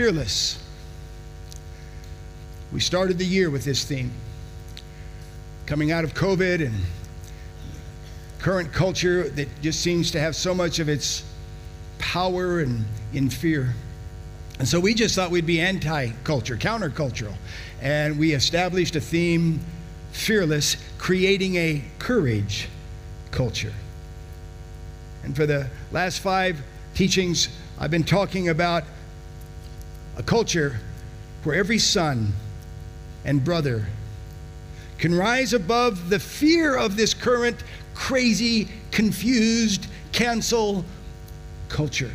fearless. We started the year with this theme. Coming out of COVID and current culture that just seems to have so much of its power and in fear. And so we just thought we'd be anti-culture, countercultural. And we established a theme, fearless, creating a courage culture. And for the last 5 teachings, I've been talking about a culture where every son and brother can rise above the fear of this current crazy, confused, cancel culture.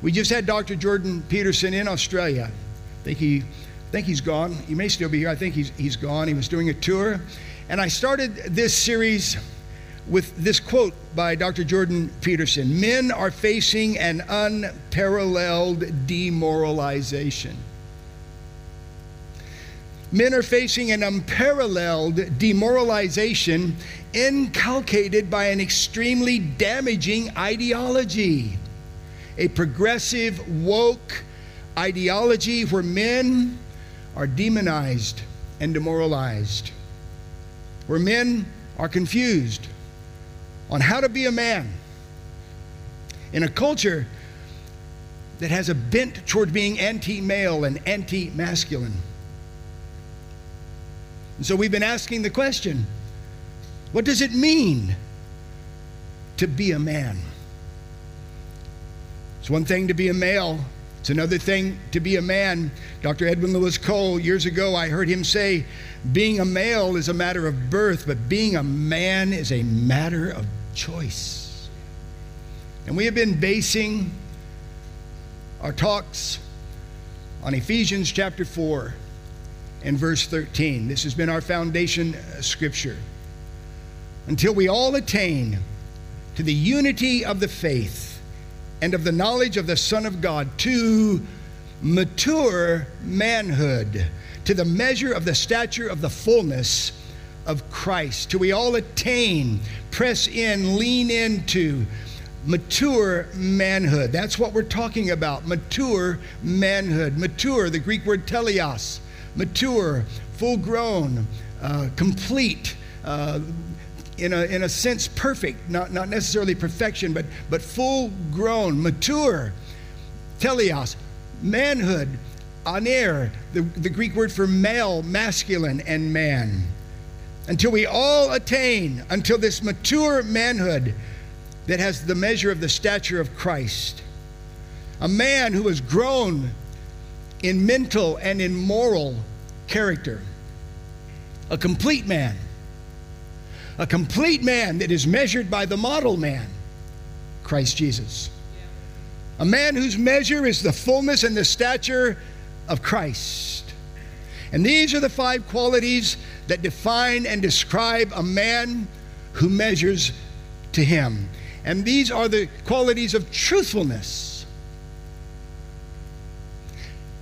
We just had Dr. Jordan Peterson in Australia. I think he's gone. He may still be here. I think he's gone. He was doing a tour. And I started this series with this quote by Dr. Jordan Peterson. Men are facing an unparalleled demoralization. Men are facing an unparalleled demoralization inculcated by an extremely damaging ideology, a progressive, woke ideology where men are demonized and demoralized, where men are confused on how to be a man, in a culture that has a bent toward being anti-male and anti-masculine. And so we've been asking the question, what does it mean to be a man? It's one thing to be a male. It's another thing to be a man. Dr. Edwin Lewis Cole, years ago, I heard him say, being a male is a matter of birth, but being a man is a matter of choice. And we have been basing our talks on Ephesians chapter 4 and verse 13. This has been our foundation scripture. Until we all attain to the unity of the faith and of the knowledge of the Son of God, to mature manhood, to the measure of the stature of the fullness of Christ, till we all attain, press in, lean into mature manhood. That's what we're talking about, mature manhood. Mature, the Greek word teleos, mature, full-grown, complete, in a sense, perfect, not necessarily perfection, but full-grown, mature, teleos, manhood, aner, the Greek word for male, masculine, and man. Until we all attain, until this mature manhood that has the measure of the stature of Christ. A man who has grown in mental and in moral character. A complete man. A complete man that is measured by the model man, Christ Jesus. Yeah. A man whose measure is the fullness and the stature of Christ. And these are the 5 qualities that define and describe a man who measures to him. And these are the qualities of truthfulness,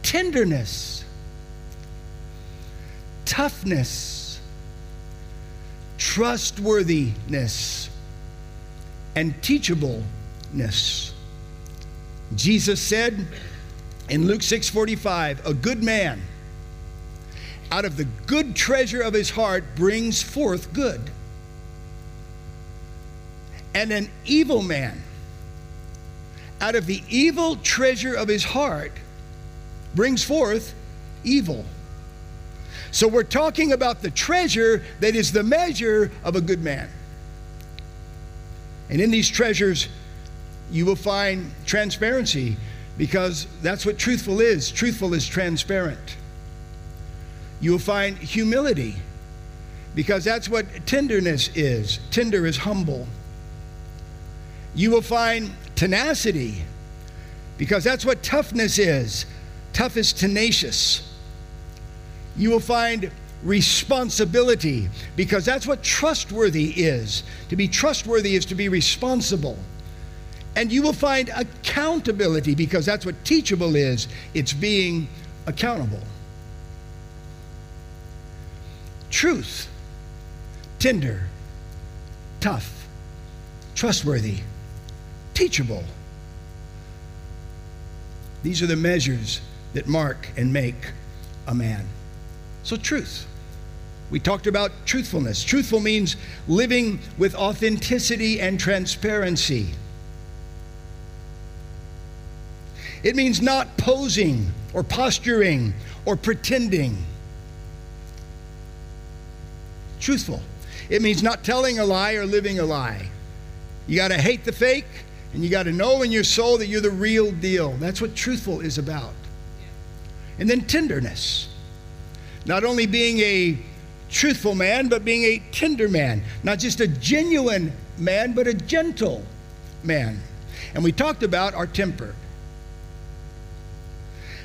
tenderness, toughness, trustworthiness, and teachableness. Jesus said in Luke 6:45, a good man out of the good treasure of his heart brings forth good, and an evil man out of the evil treasure of his heart brings forth evil. So we're talking about the treasure that is the measure of a good man. And in these treasures, you will find transparency, because that's what truthful is. Truthful is transparent. You will find humility, because that's what tenderness is. Tender is humble. You will find tenacity, because that's what toughness is. Tough is tenacious. You will find responsibility, because that's what trustworthy is. To be trustworthy is to be responsible. And you will find accountability, because that's what teachable is. It's being accountable. Truth, tender, tough, trustworthy, teachable. These are the measures that mark and make a man. So truth. We talked about truthfulness. Truthful means living with authenticity and transparency. It means not posing or posturing or pretending. Truthful. It means not telling a lie or living a lie. You got to hate the fake, and you got to know in your soul that you're the real deal. That's what truthful is about. And then tenderness. Not only being a truthful man, but being a tender man. Not just a genuine man, but a gentle man. And we talked about our temper.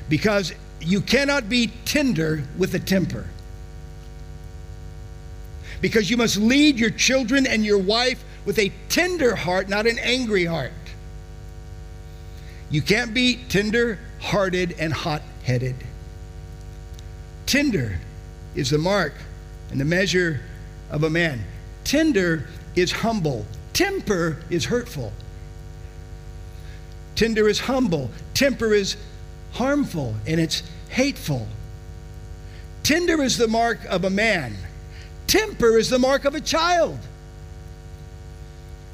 Because you cannot be tender with a temper. Because you must lead your children and your wife with a tender heart, not an angry heart. You can't be tender-hearted and hot-headed. Tender is the mark and the measure of a man. Tender is humble. Temper is hurtful. Tender is humble. Temper is harmful, and it's hateful. Tender is the mark of a man. Temper is the mark of a child.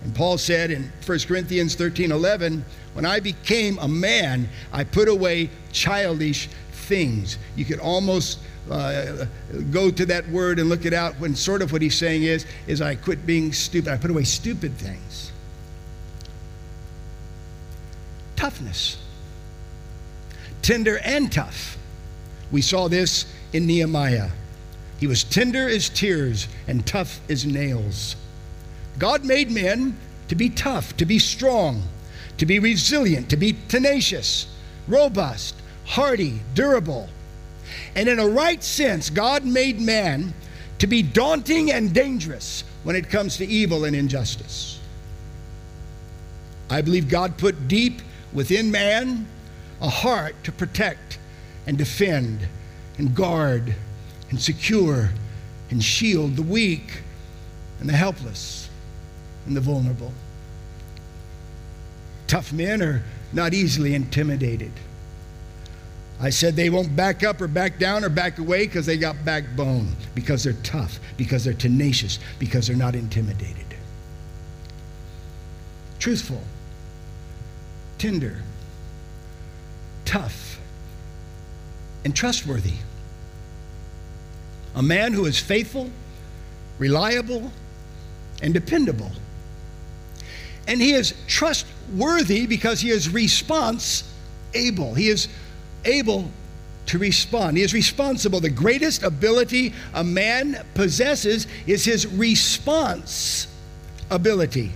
And Paul said in 1 Corinthians 13:11, when I became a man, I put away childish things. You could almost go to that word and look it out when sort of what he's saying is I quit being stupid. I put away stupid things. Toughness. Tender and tough. We saw this in Nehemiah. He was tender as tears and tough as nails. God made men to be tough, to be strong, to be resilient, to be tenacious, robust, hardy, durable. And in a right sense, God made man to be daunting and dangerous when it comes to evil and injustice. I believe God put deep within man a heart to protect and defend and guard and secure and shield the weak and the helpless and the vulnerable. Tough men are not easily intimidated. I said they won't back up or back down or back away because they got backbone, because they're tough, because they're tenacious, because they're not intimidated. Truthful, tender, tough, and trustworthy. A man who is faithful, reliable, and dependable. And he is trustworthy because he is response-able. He is able to respond. He is responsible. The greatest ability a man possesses is his response ability.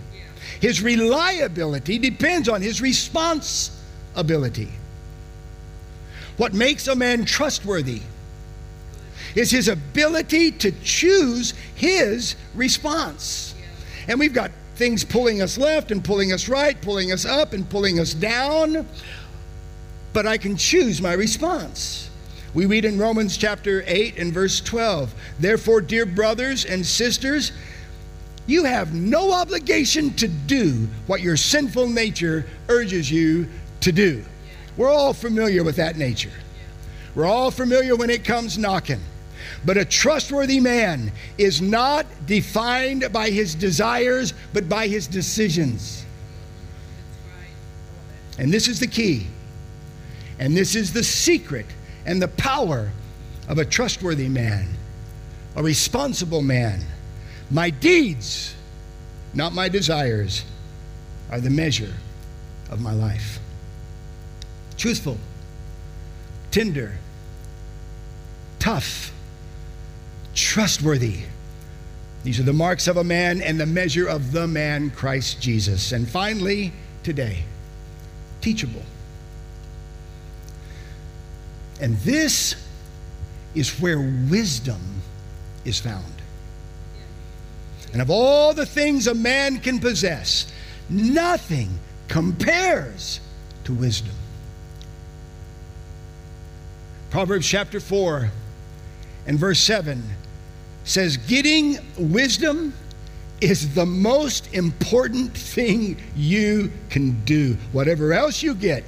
His reliability depends on his response ability. What makes a man trustworthy is his ability to choose his response. And we've got things pulling us left and pulling us right, pulling us up and pulling us down. But I can choose my response. We read in Romans chapter 8 and verse 12, therefore, dear brothers and sisters, you have no obligation to do what your sinful nature urges you to do. We're all familiar with that nature. We're all familiar when it comes knocking. But a trustworthy man is not defined by his desires, but by his decisions. And this is the key. And this is the secret and the power of a trustworthy man, a responsible man. My deeds, not my desires, are the measure of my life. Truthful, tender, tough, trustworthy. These are the marks of a man and the measure of the man, Christ Jesus. And finally, today, teachable. And this is where wisdom is found. And of all the things a man can possess, nothing compares to wisdom. Proverbs chapter 4 and verse 7 says, getting wisdom is the most important thing you can do. Whatever else you get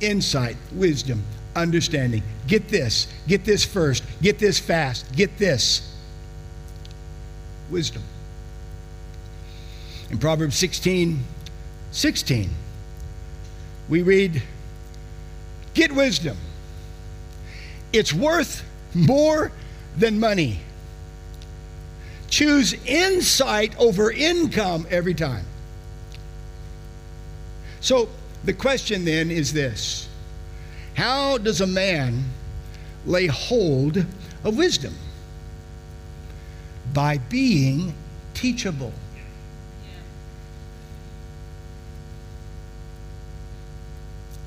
insight, wisdom, understanding. Get this first, get this fast, get this. Wisdom. In Proverbs 16:16, we read, get wisdom. It's worth more than money. Choose insight over income every time. So the question then is this: how does a man lay hold of wisdom? By being teachable.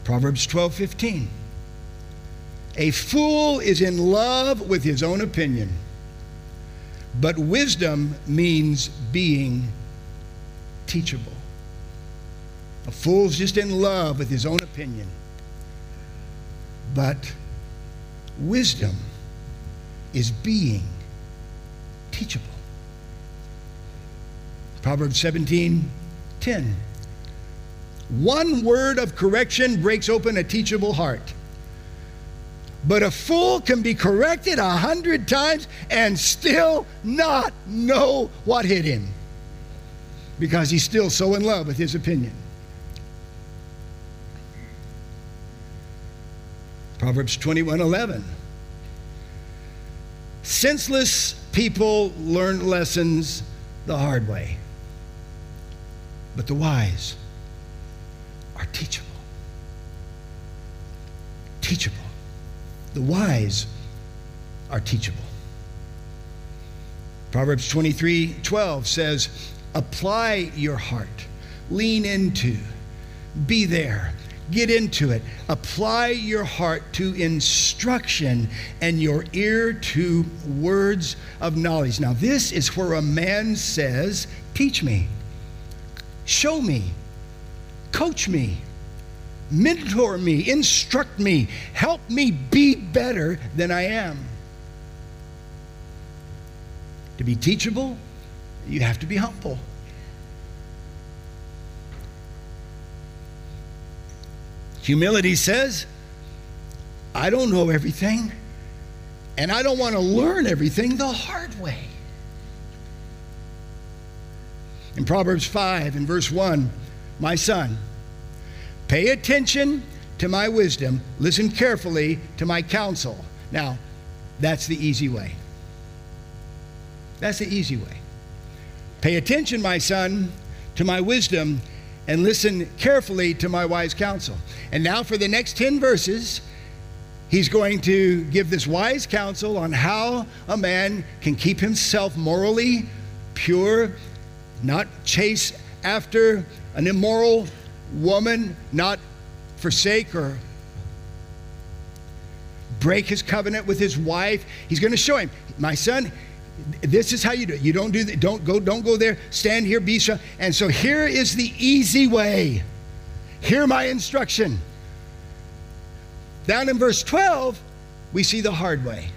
Proverbs 12:15. A fool is in love with his own opinion, but wisdom means being teachable. A fool's just in love with his own opinion, but wisdom is being teachable. Proverbs 17:10. One word of correction breaks open a teachable heart, but a fool can be corrected 100 times and still not know what hit him, because he's still so in love with his opinion. Proverbs 21:11. Senseless people learn lessons the hard way, but the wise are teachable. Teachable. The wise are teachable. Proverbs 23:12 says, apply your heart, lean into, be there, get into it. Apply your heart to instruction and your ear to words of knowledge. Now this is where a man says, teach me, show me, coach me, mentor me, instruct me, help me be better than I am. To be teachable, you have to be humble. Humility says, I don't know everything, and I don't want to learn everything the hard way. In Proverbs 5:1, my son, pay attention to my wisdom. Listen carefully to my counsel. Now, that's the easy way. That's the easy way. Pay attention, my son, to my wisdom, and listen carefully to my wise counsel. And now for the next 10 verses, he's going to give this wise counsel on how a man can keep himself morally pure, not chase after an immoral woman, not forsake or break his covenant with his wife. He's going to show him, my son, this is how you do it. You don't do that. Don't go there. Stand here, be strong. And so here is the easy way. Hear my instruction. Down in verse 12, we see the hard way.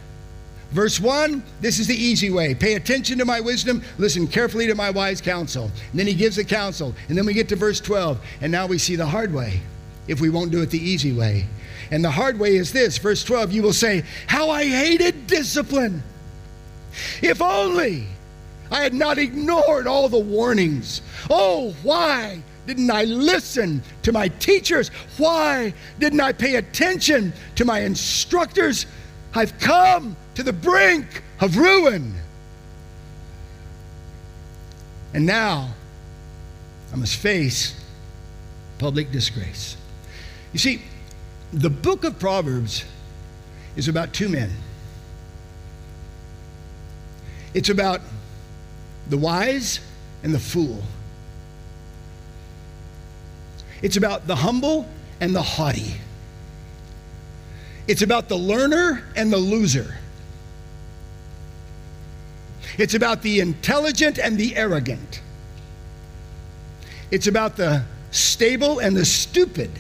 Verse 1, this is the easy way. Pay attention to my wisdom. Listen carefully to my wise counsel. And then he gives the counsel. And then we get to verse 12. And now we see the hard way, if we won't do it the easy way. And the hard way is this. Verse 12, you will say, how I hated discipline. If only I had not ignored all the warnings. Oh, why didn't I listen to my teachers? Why didn't I pay attention to my instructors? I've come to the brink of ruin. And now I must face public disgrace. You see, the book of Proverbs is about two men. It's about the wise and the fool. It's about the humble and the haughty. It's about the learner and the loser. It's about the intelligent and the arrogant. It's about the stable and the stupid.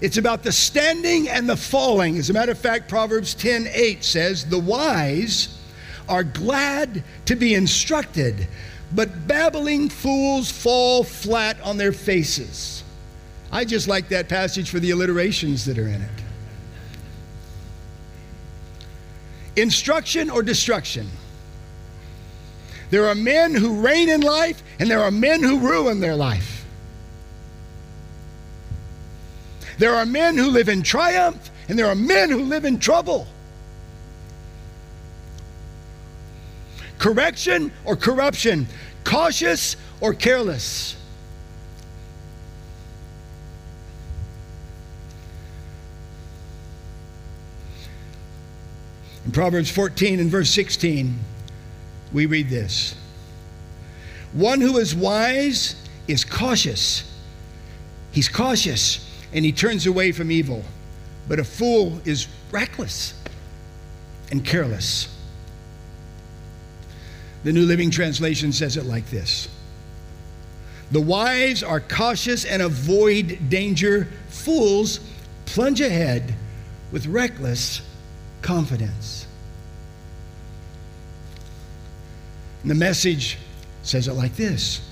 It's about the standing and the falling. As a matter of fact, Proverbs 10:8 says, the wise are glad to be instructed, but babbling fools fall flat on their faces. I just like that passage for the alliterations that are in it. Instruction or destruction. There are men who reign in life, and there are men who ruin their life. There are men who live in triumph, and there are men who live in trouble. Correction or corruption, cautious or careless. In Proverbs 14 and verse 16, we read this. One who is wise is cautious. He's cautious and he turns away from evil. But a fool is reckless and careless. The New Living Translation says it like this. The wise are cautious and avoid danger. Fools plunge ahead with reckless confidence. And the Message says it like this.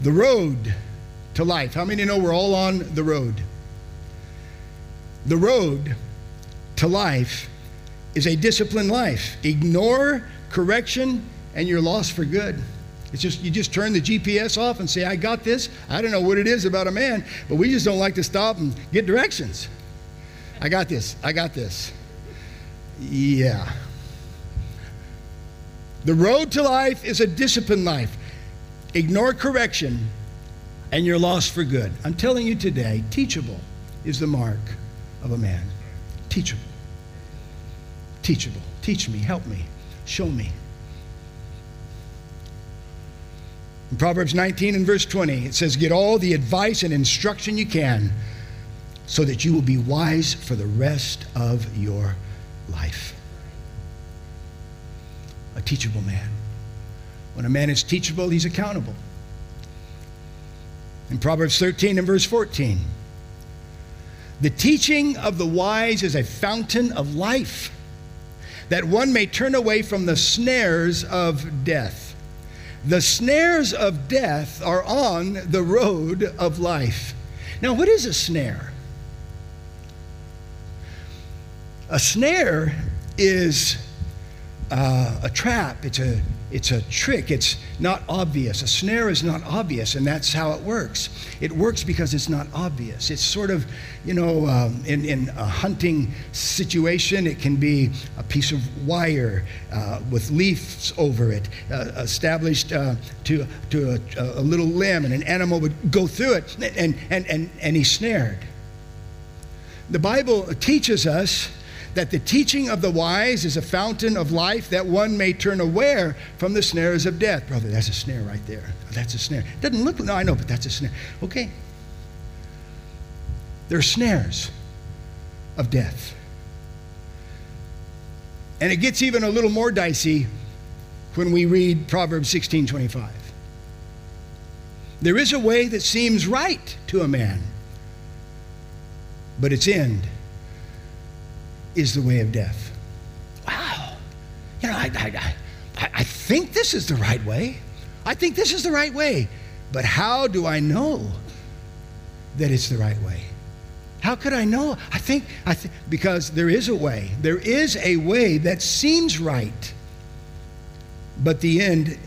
The road to life. How many know we're all on the road? The road to life is a disciplined life. Ignore correction and you're lost for good. It's just, you just turn the GPS off and say, I got this. I don't know what it is about a man, but we just don't like to stop and get directions. I got this. I got this. Yeah. The road to life is a disciplined life. Ignore correction and you're lost for good. I'm telling you today, teachable is the mark of a man. Teachable. Teachable. Teach me, help me, show me. In Proverbs 19 and verse 20, it says, get all the advice and instruction you can so that you will be wise for the rest of your life. A teachable man. When a man is teachable, he's accountable. In Proverbs 13 and verse 14, the teaching of the wise is a fountain of life, that one may turn away from the snares of death. The snares of death are on the road of life. Now, what is a snare? A snare is a trap. It's a trick. It's not obvious. A snare is not obvious, and that's how it works. It works because it's not obvious. It's sort of, in a hunting situation, it can be a piece of wire with leaves over it, established to a little limb, and an animal would go through it, and he's snared. The Bible teaches us that the teaching of the wise is a fountain of life, that one may turn away from the snares of death. Brother, that's a snare right there. That's a snare. Doesn't look, no, I know, but that's a snare. Okay. There are snares of death. And it gets even a little more dicey when we read Proverbs 16:25. There is a way that seems right to a man, but its end is the way of death. Wow. I think this is the right way. I think this is the right way. But how do I know that it's the right way? How could I know? I think because there is a way. There is a way that seems right, but the end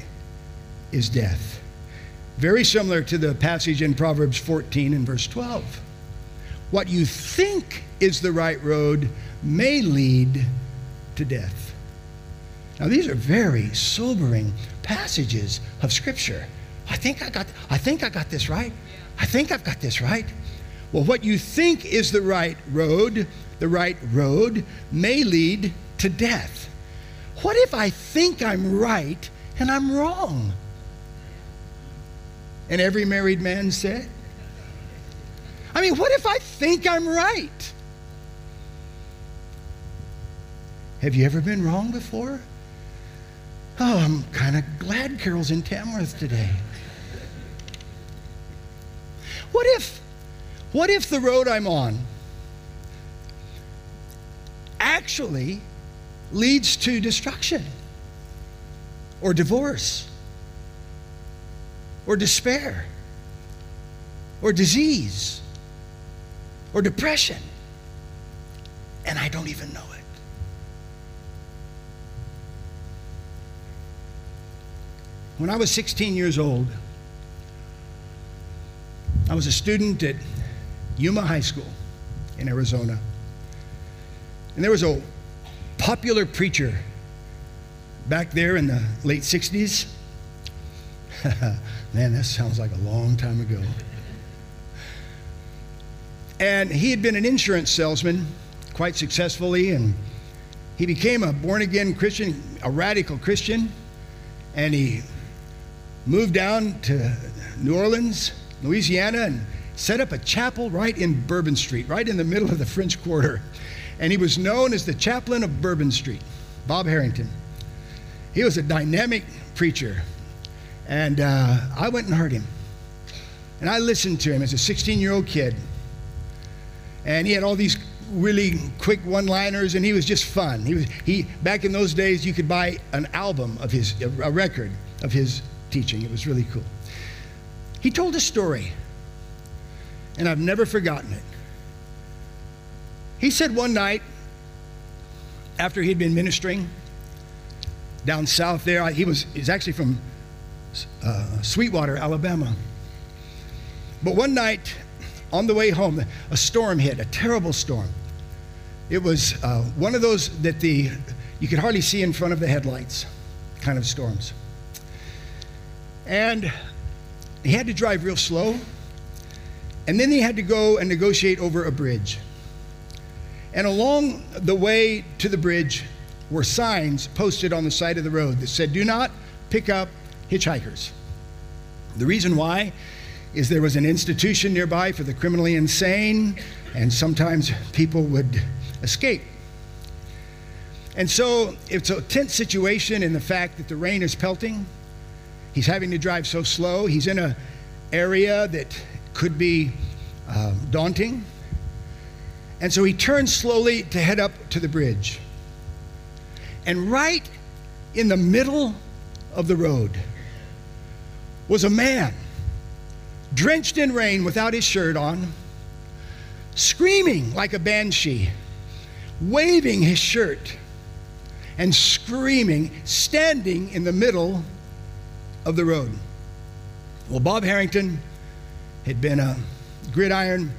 is death. Very similar to the passage in Proverbs 14 and verse 12. What you think is the right road may lead to death. Now, these are very sobering passages of Scripture. I think I got this right. I think I've got this right. Well, what you think is the right road may lead to death. What if I think I'm right and I'm wrong? And every married man said, I mean, what if I think I'm right? Have you ever been wrong before? Oh, I'm kind of glad Carol's in Tamworth today. What if the road I'm on actually leads to destruction or divorce or despair or disease or depression, and I don't even know it? When I was 16 years old, I was a student at Yuma High School in Arizona. And there was a popular preacher back there in the late 60s. Man, that sounds like a long time ago. And he had been an insurance salesman quite successfully, and he became a born-again Christian, a radical Christian, and he moved down to New Orleans, Louisiana, and set up a chapel right in Bourbon Street, right in the middle of the French Quarter. And he was known as the chaplain of Bourbon Street, Bob Harrington. He was a dynamic preacher, and I went and heard him. And I listened to him as a 16-year-old kid, and he had all these really quick one-liners, and he was just fun. Back in those days, you could buy an album of his, a record of his teaching. It was really cool. He told a story, and I've never forgotten it. He said one night, after he'd been ministering down south there, he's actually from Sweetwater, Alabama. But one night, on the way home, a storm hit, a terrible storm. It was one of those that you could hardly see in front of the headlights kind of storms. And he had to drive real slow, and then he had to go and negotiate over a bridge. And along the way to the bridge were signs posted on the side of the road that said, "Do not pick up hitchhikers." The reason why is there was an institution nearby for the criminally insane, and sometimes people would escape. And so it's a tense situation in the fact that the rain is pelting. He's having to drive so slow. He's in an area that could be daunting. And so he turns slowly to head up to the bridge. And right in the middle of the road was a man, drenched in rain without his shirt on, screaming like a banshee, waving his shirt and screaming, standing in the middle of the road. Well, Bob Harrington had been a gridiron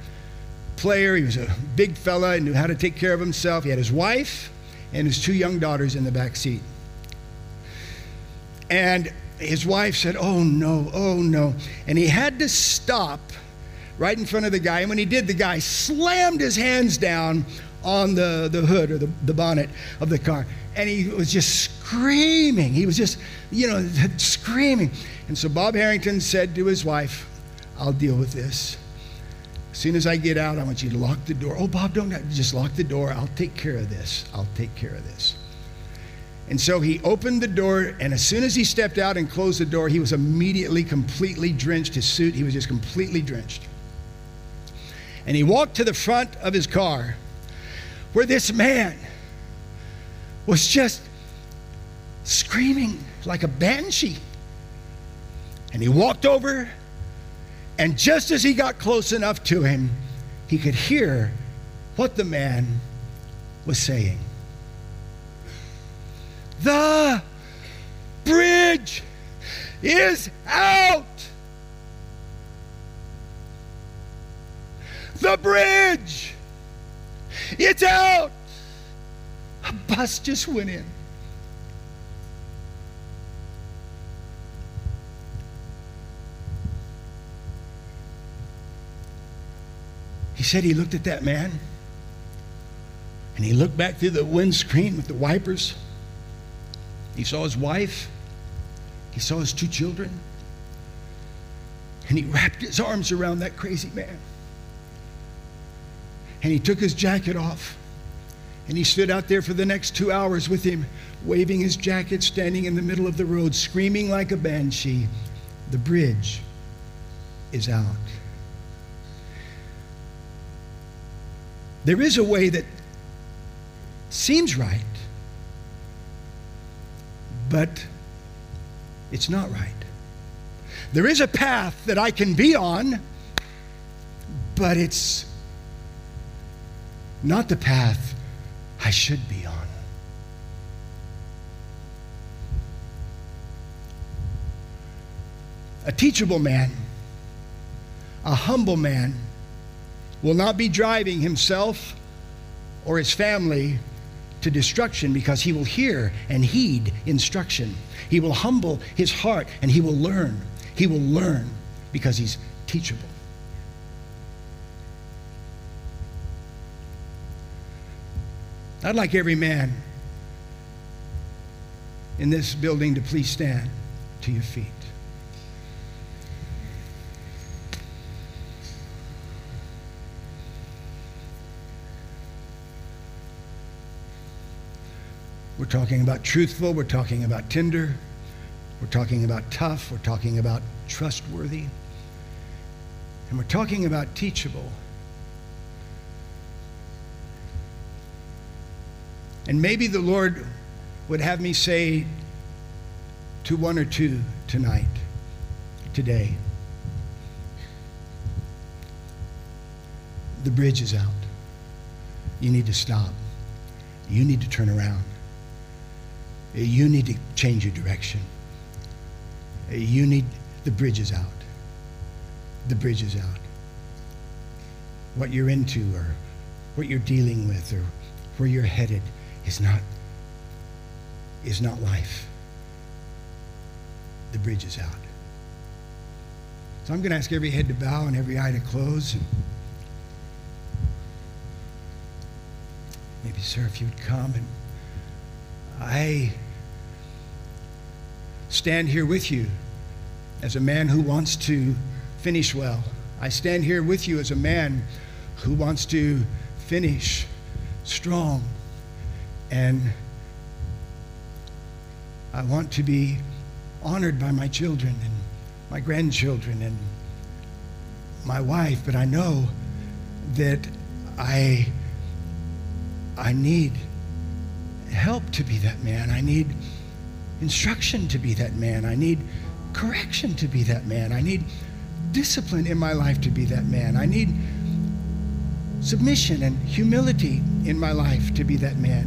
player. He was a big fella and knew how to take care of himself. He had his wife and his two young daughters in the back seat. And his wife said, "Oh no, oh no." And he had to stop right in front of the guy. And when he did, the guy slammed his hands down on the hood or the bonnet of the car. And he was just screaming. He was just, screaming. And so Bob Harrington said to his wife, "I'll deal with this. As soon as I get out, I want you to lock the door." "Oh, Bob, don't just lock the door. I'll take care of this. I'll take care of this." And so he opened the door, and as soon as he stepped out and closed the door, he was immediately completely drenched. His suit, he was just completely drenched. And he walked to the front of his car, where this man was just screaming like a banshee. And he walked over, and just as he got close enough to him, he could hear what the man was saying. "The bridge is out! The bridge! It's out! A bus just went in." He said he looked at that man, and he looked back through the windscreen with the wipers. He saw his wife, he saw his two children, and he wrapped his arms around that crazy man. And he took his jacket off, and he stood out there for the next 2 hours with him, waving his jacket, standing in the middle of the road, screaming like a banshee, "The bridge is out." There is a way that seems right, but it's not right. There is a path that I can be on, but it's not the path I should be on. A teachable man, a humble man, will not be driving himself or his family to destruction, because he will hear and heed instruction. He will humble his heart and he will learn. He will learn because he's teachable. I'd like every man in this building to please stand to your feet. We're talking about truthful, we're talking about tender, we're talking about tough, we're talking about trustworthy, and we're talking about teachable. And maybe the Lord would have me say to one or two tonight, today, the bridge is out. You need to stop. You need to turn around. You need to change your direction. The bridge is out. The bridge is out. What you're into or what you're dealing with or where you're headed is not life. The bridge is out. So I'm going to ask every head to bow and every eye to close. And maybe, sir, if you'd come. And I stand here with you as a man who wants to finish well. I stand here with you as a man who wants to finish strong. And I want to be honored by my children and my grandchildren and my wife, but I know that I need help to be that man. I need instruction to be that man. I need correction to be that man. I need discipline in my life to be that man. I need submission and humility in my life to be that man.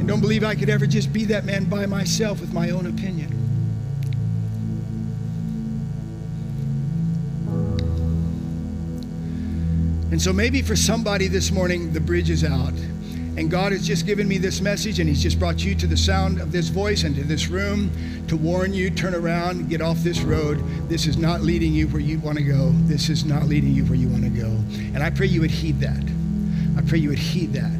And don't believe I could ever just be that man by myself with my own opinion. And so maybe for somebody this morning, the bridge is out. And God has just given me this message, and he's just brought you to the sound of this voice and to this room to warn you, turn around, get off this road. This is not leading you where you want to go. This is not leading you where you want to go. And I pray you would heed that. I pray you would heed that.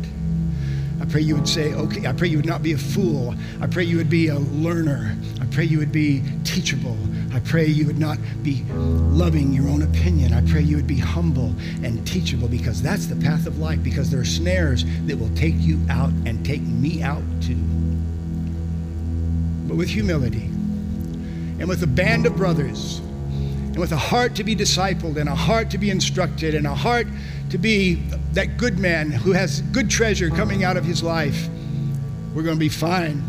I pray you would say, okay, I pray you would not be a fool. I pray you would be a learner. I pray you would be teachable. I pray you would not be loving your own opinion. I pray you would be humble and teachable, because that's the path of life, because there are snares that will take you out and take me out too. But with humility and with a band of brothers and with a heart to be discipled and a heart to be instructed and a heart to be that good man who has good treasure coming out of his life, we're going to be fine.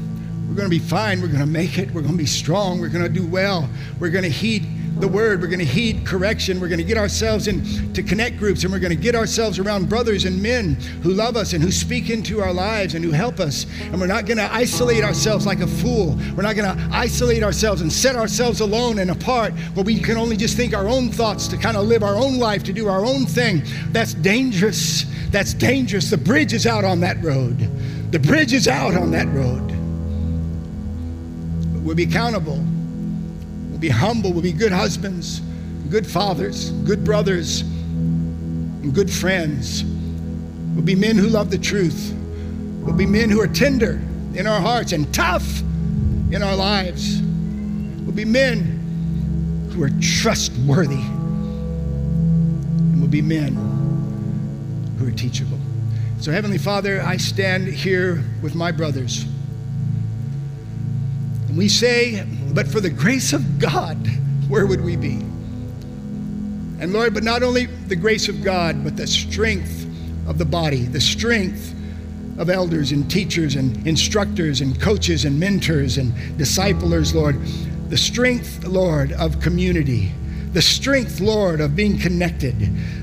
We're going to be fine. We're going to make it. We're going to be strong. We're going to do well. We're going to heed the word. We're going to heed correction. We're going to get ourselves into connect groups, and we're going to get ourselves around brothers and men who love us and who speak into our lives and who help us. And we're not going to isolate ourselves like a fool. We're not going to isolate ourselves and set ourselves alone and apart where we can only just think our own thoughts, to kind of live our own life, to do our own thing. That's dangerous. That's dangerous. The bridge is out on that road. The bridge is out on that road. We'll be accountable. We'll be humble. We'll be good husbands, good fathers, good brothers, and good friends. We'll be men who love the truth. We'll be men who are tender in our hearts and tough in our lives. We'll be men who are trustworthy. And we'll be men who are teachable. So, Heavenly Father, I stand here with my brothers. And we say, but for the grace of God, where would we be? And Lord, but not only the grace of God, but the strength of the body, the strength of elders and teachers and instructors and coaches and mentors and disciplers, Lord. The strength, Lord, of community. The strength, Lord, of being connected.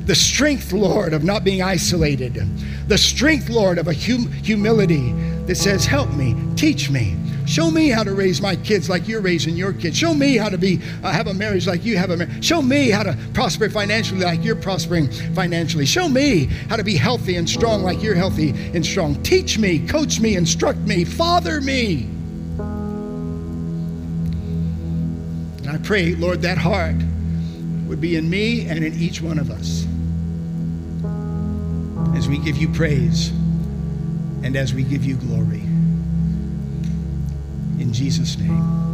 The strength, Lord, of not being isolated. The strength, Lord, of a humility. that says, help me, teach me. Show me how to raise my kids like you're raising your kids. Show me how to have a marriage like you have a marriage. Show me how to prosper financially like you're prospering financially. Show me how to be healthy and strong like you're healthy and strong. Teach me, coach me, instruct me, father me. And I pray, Lord, that heart would be in me and in each one of us as we give you praise and as we give you glory. In Jesus' name.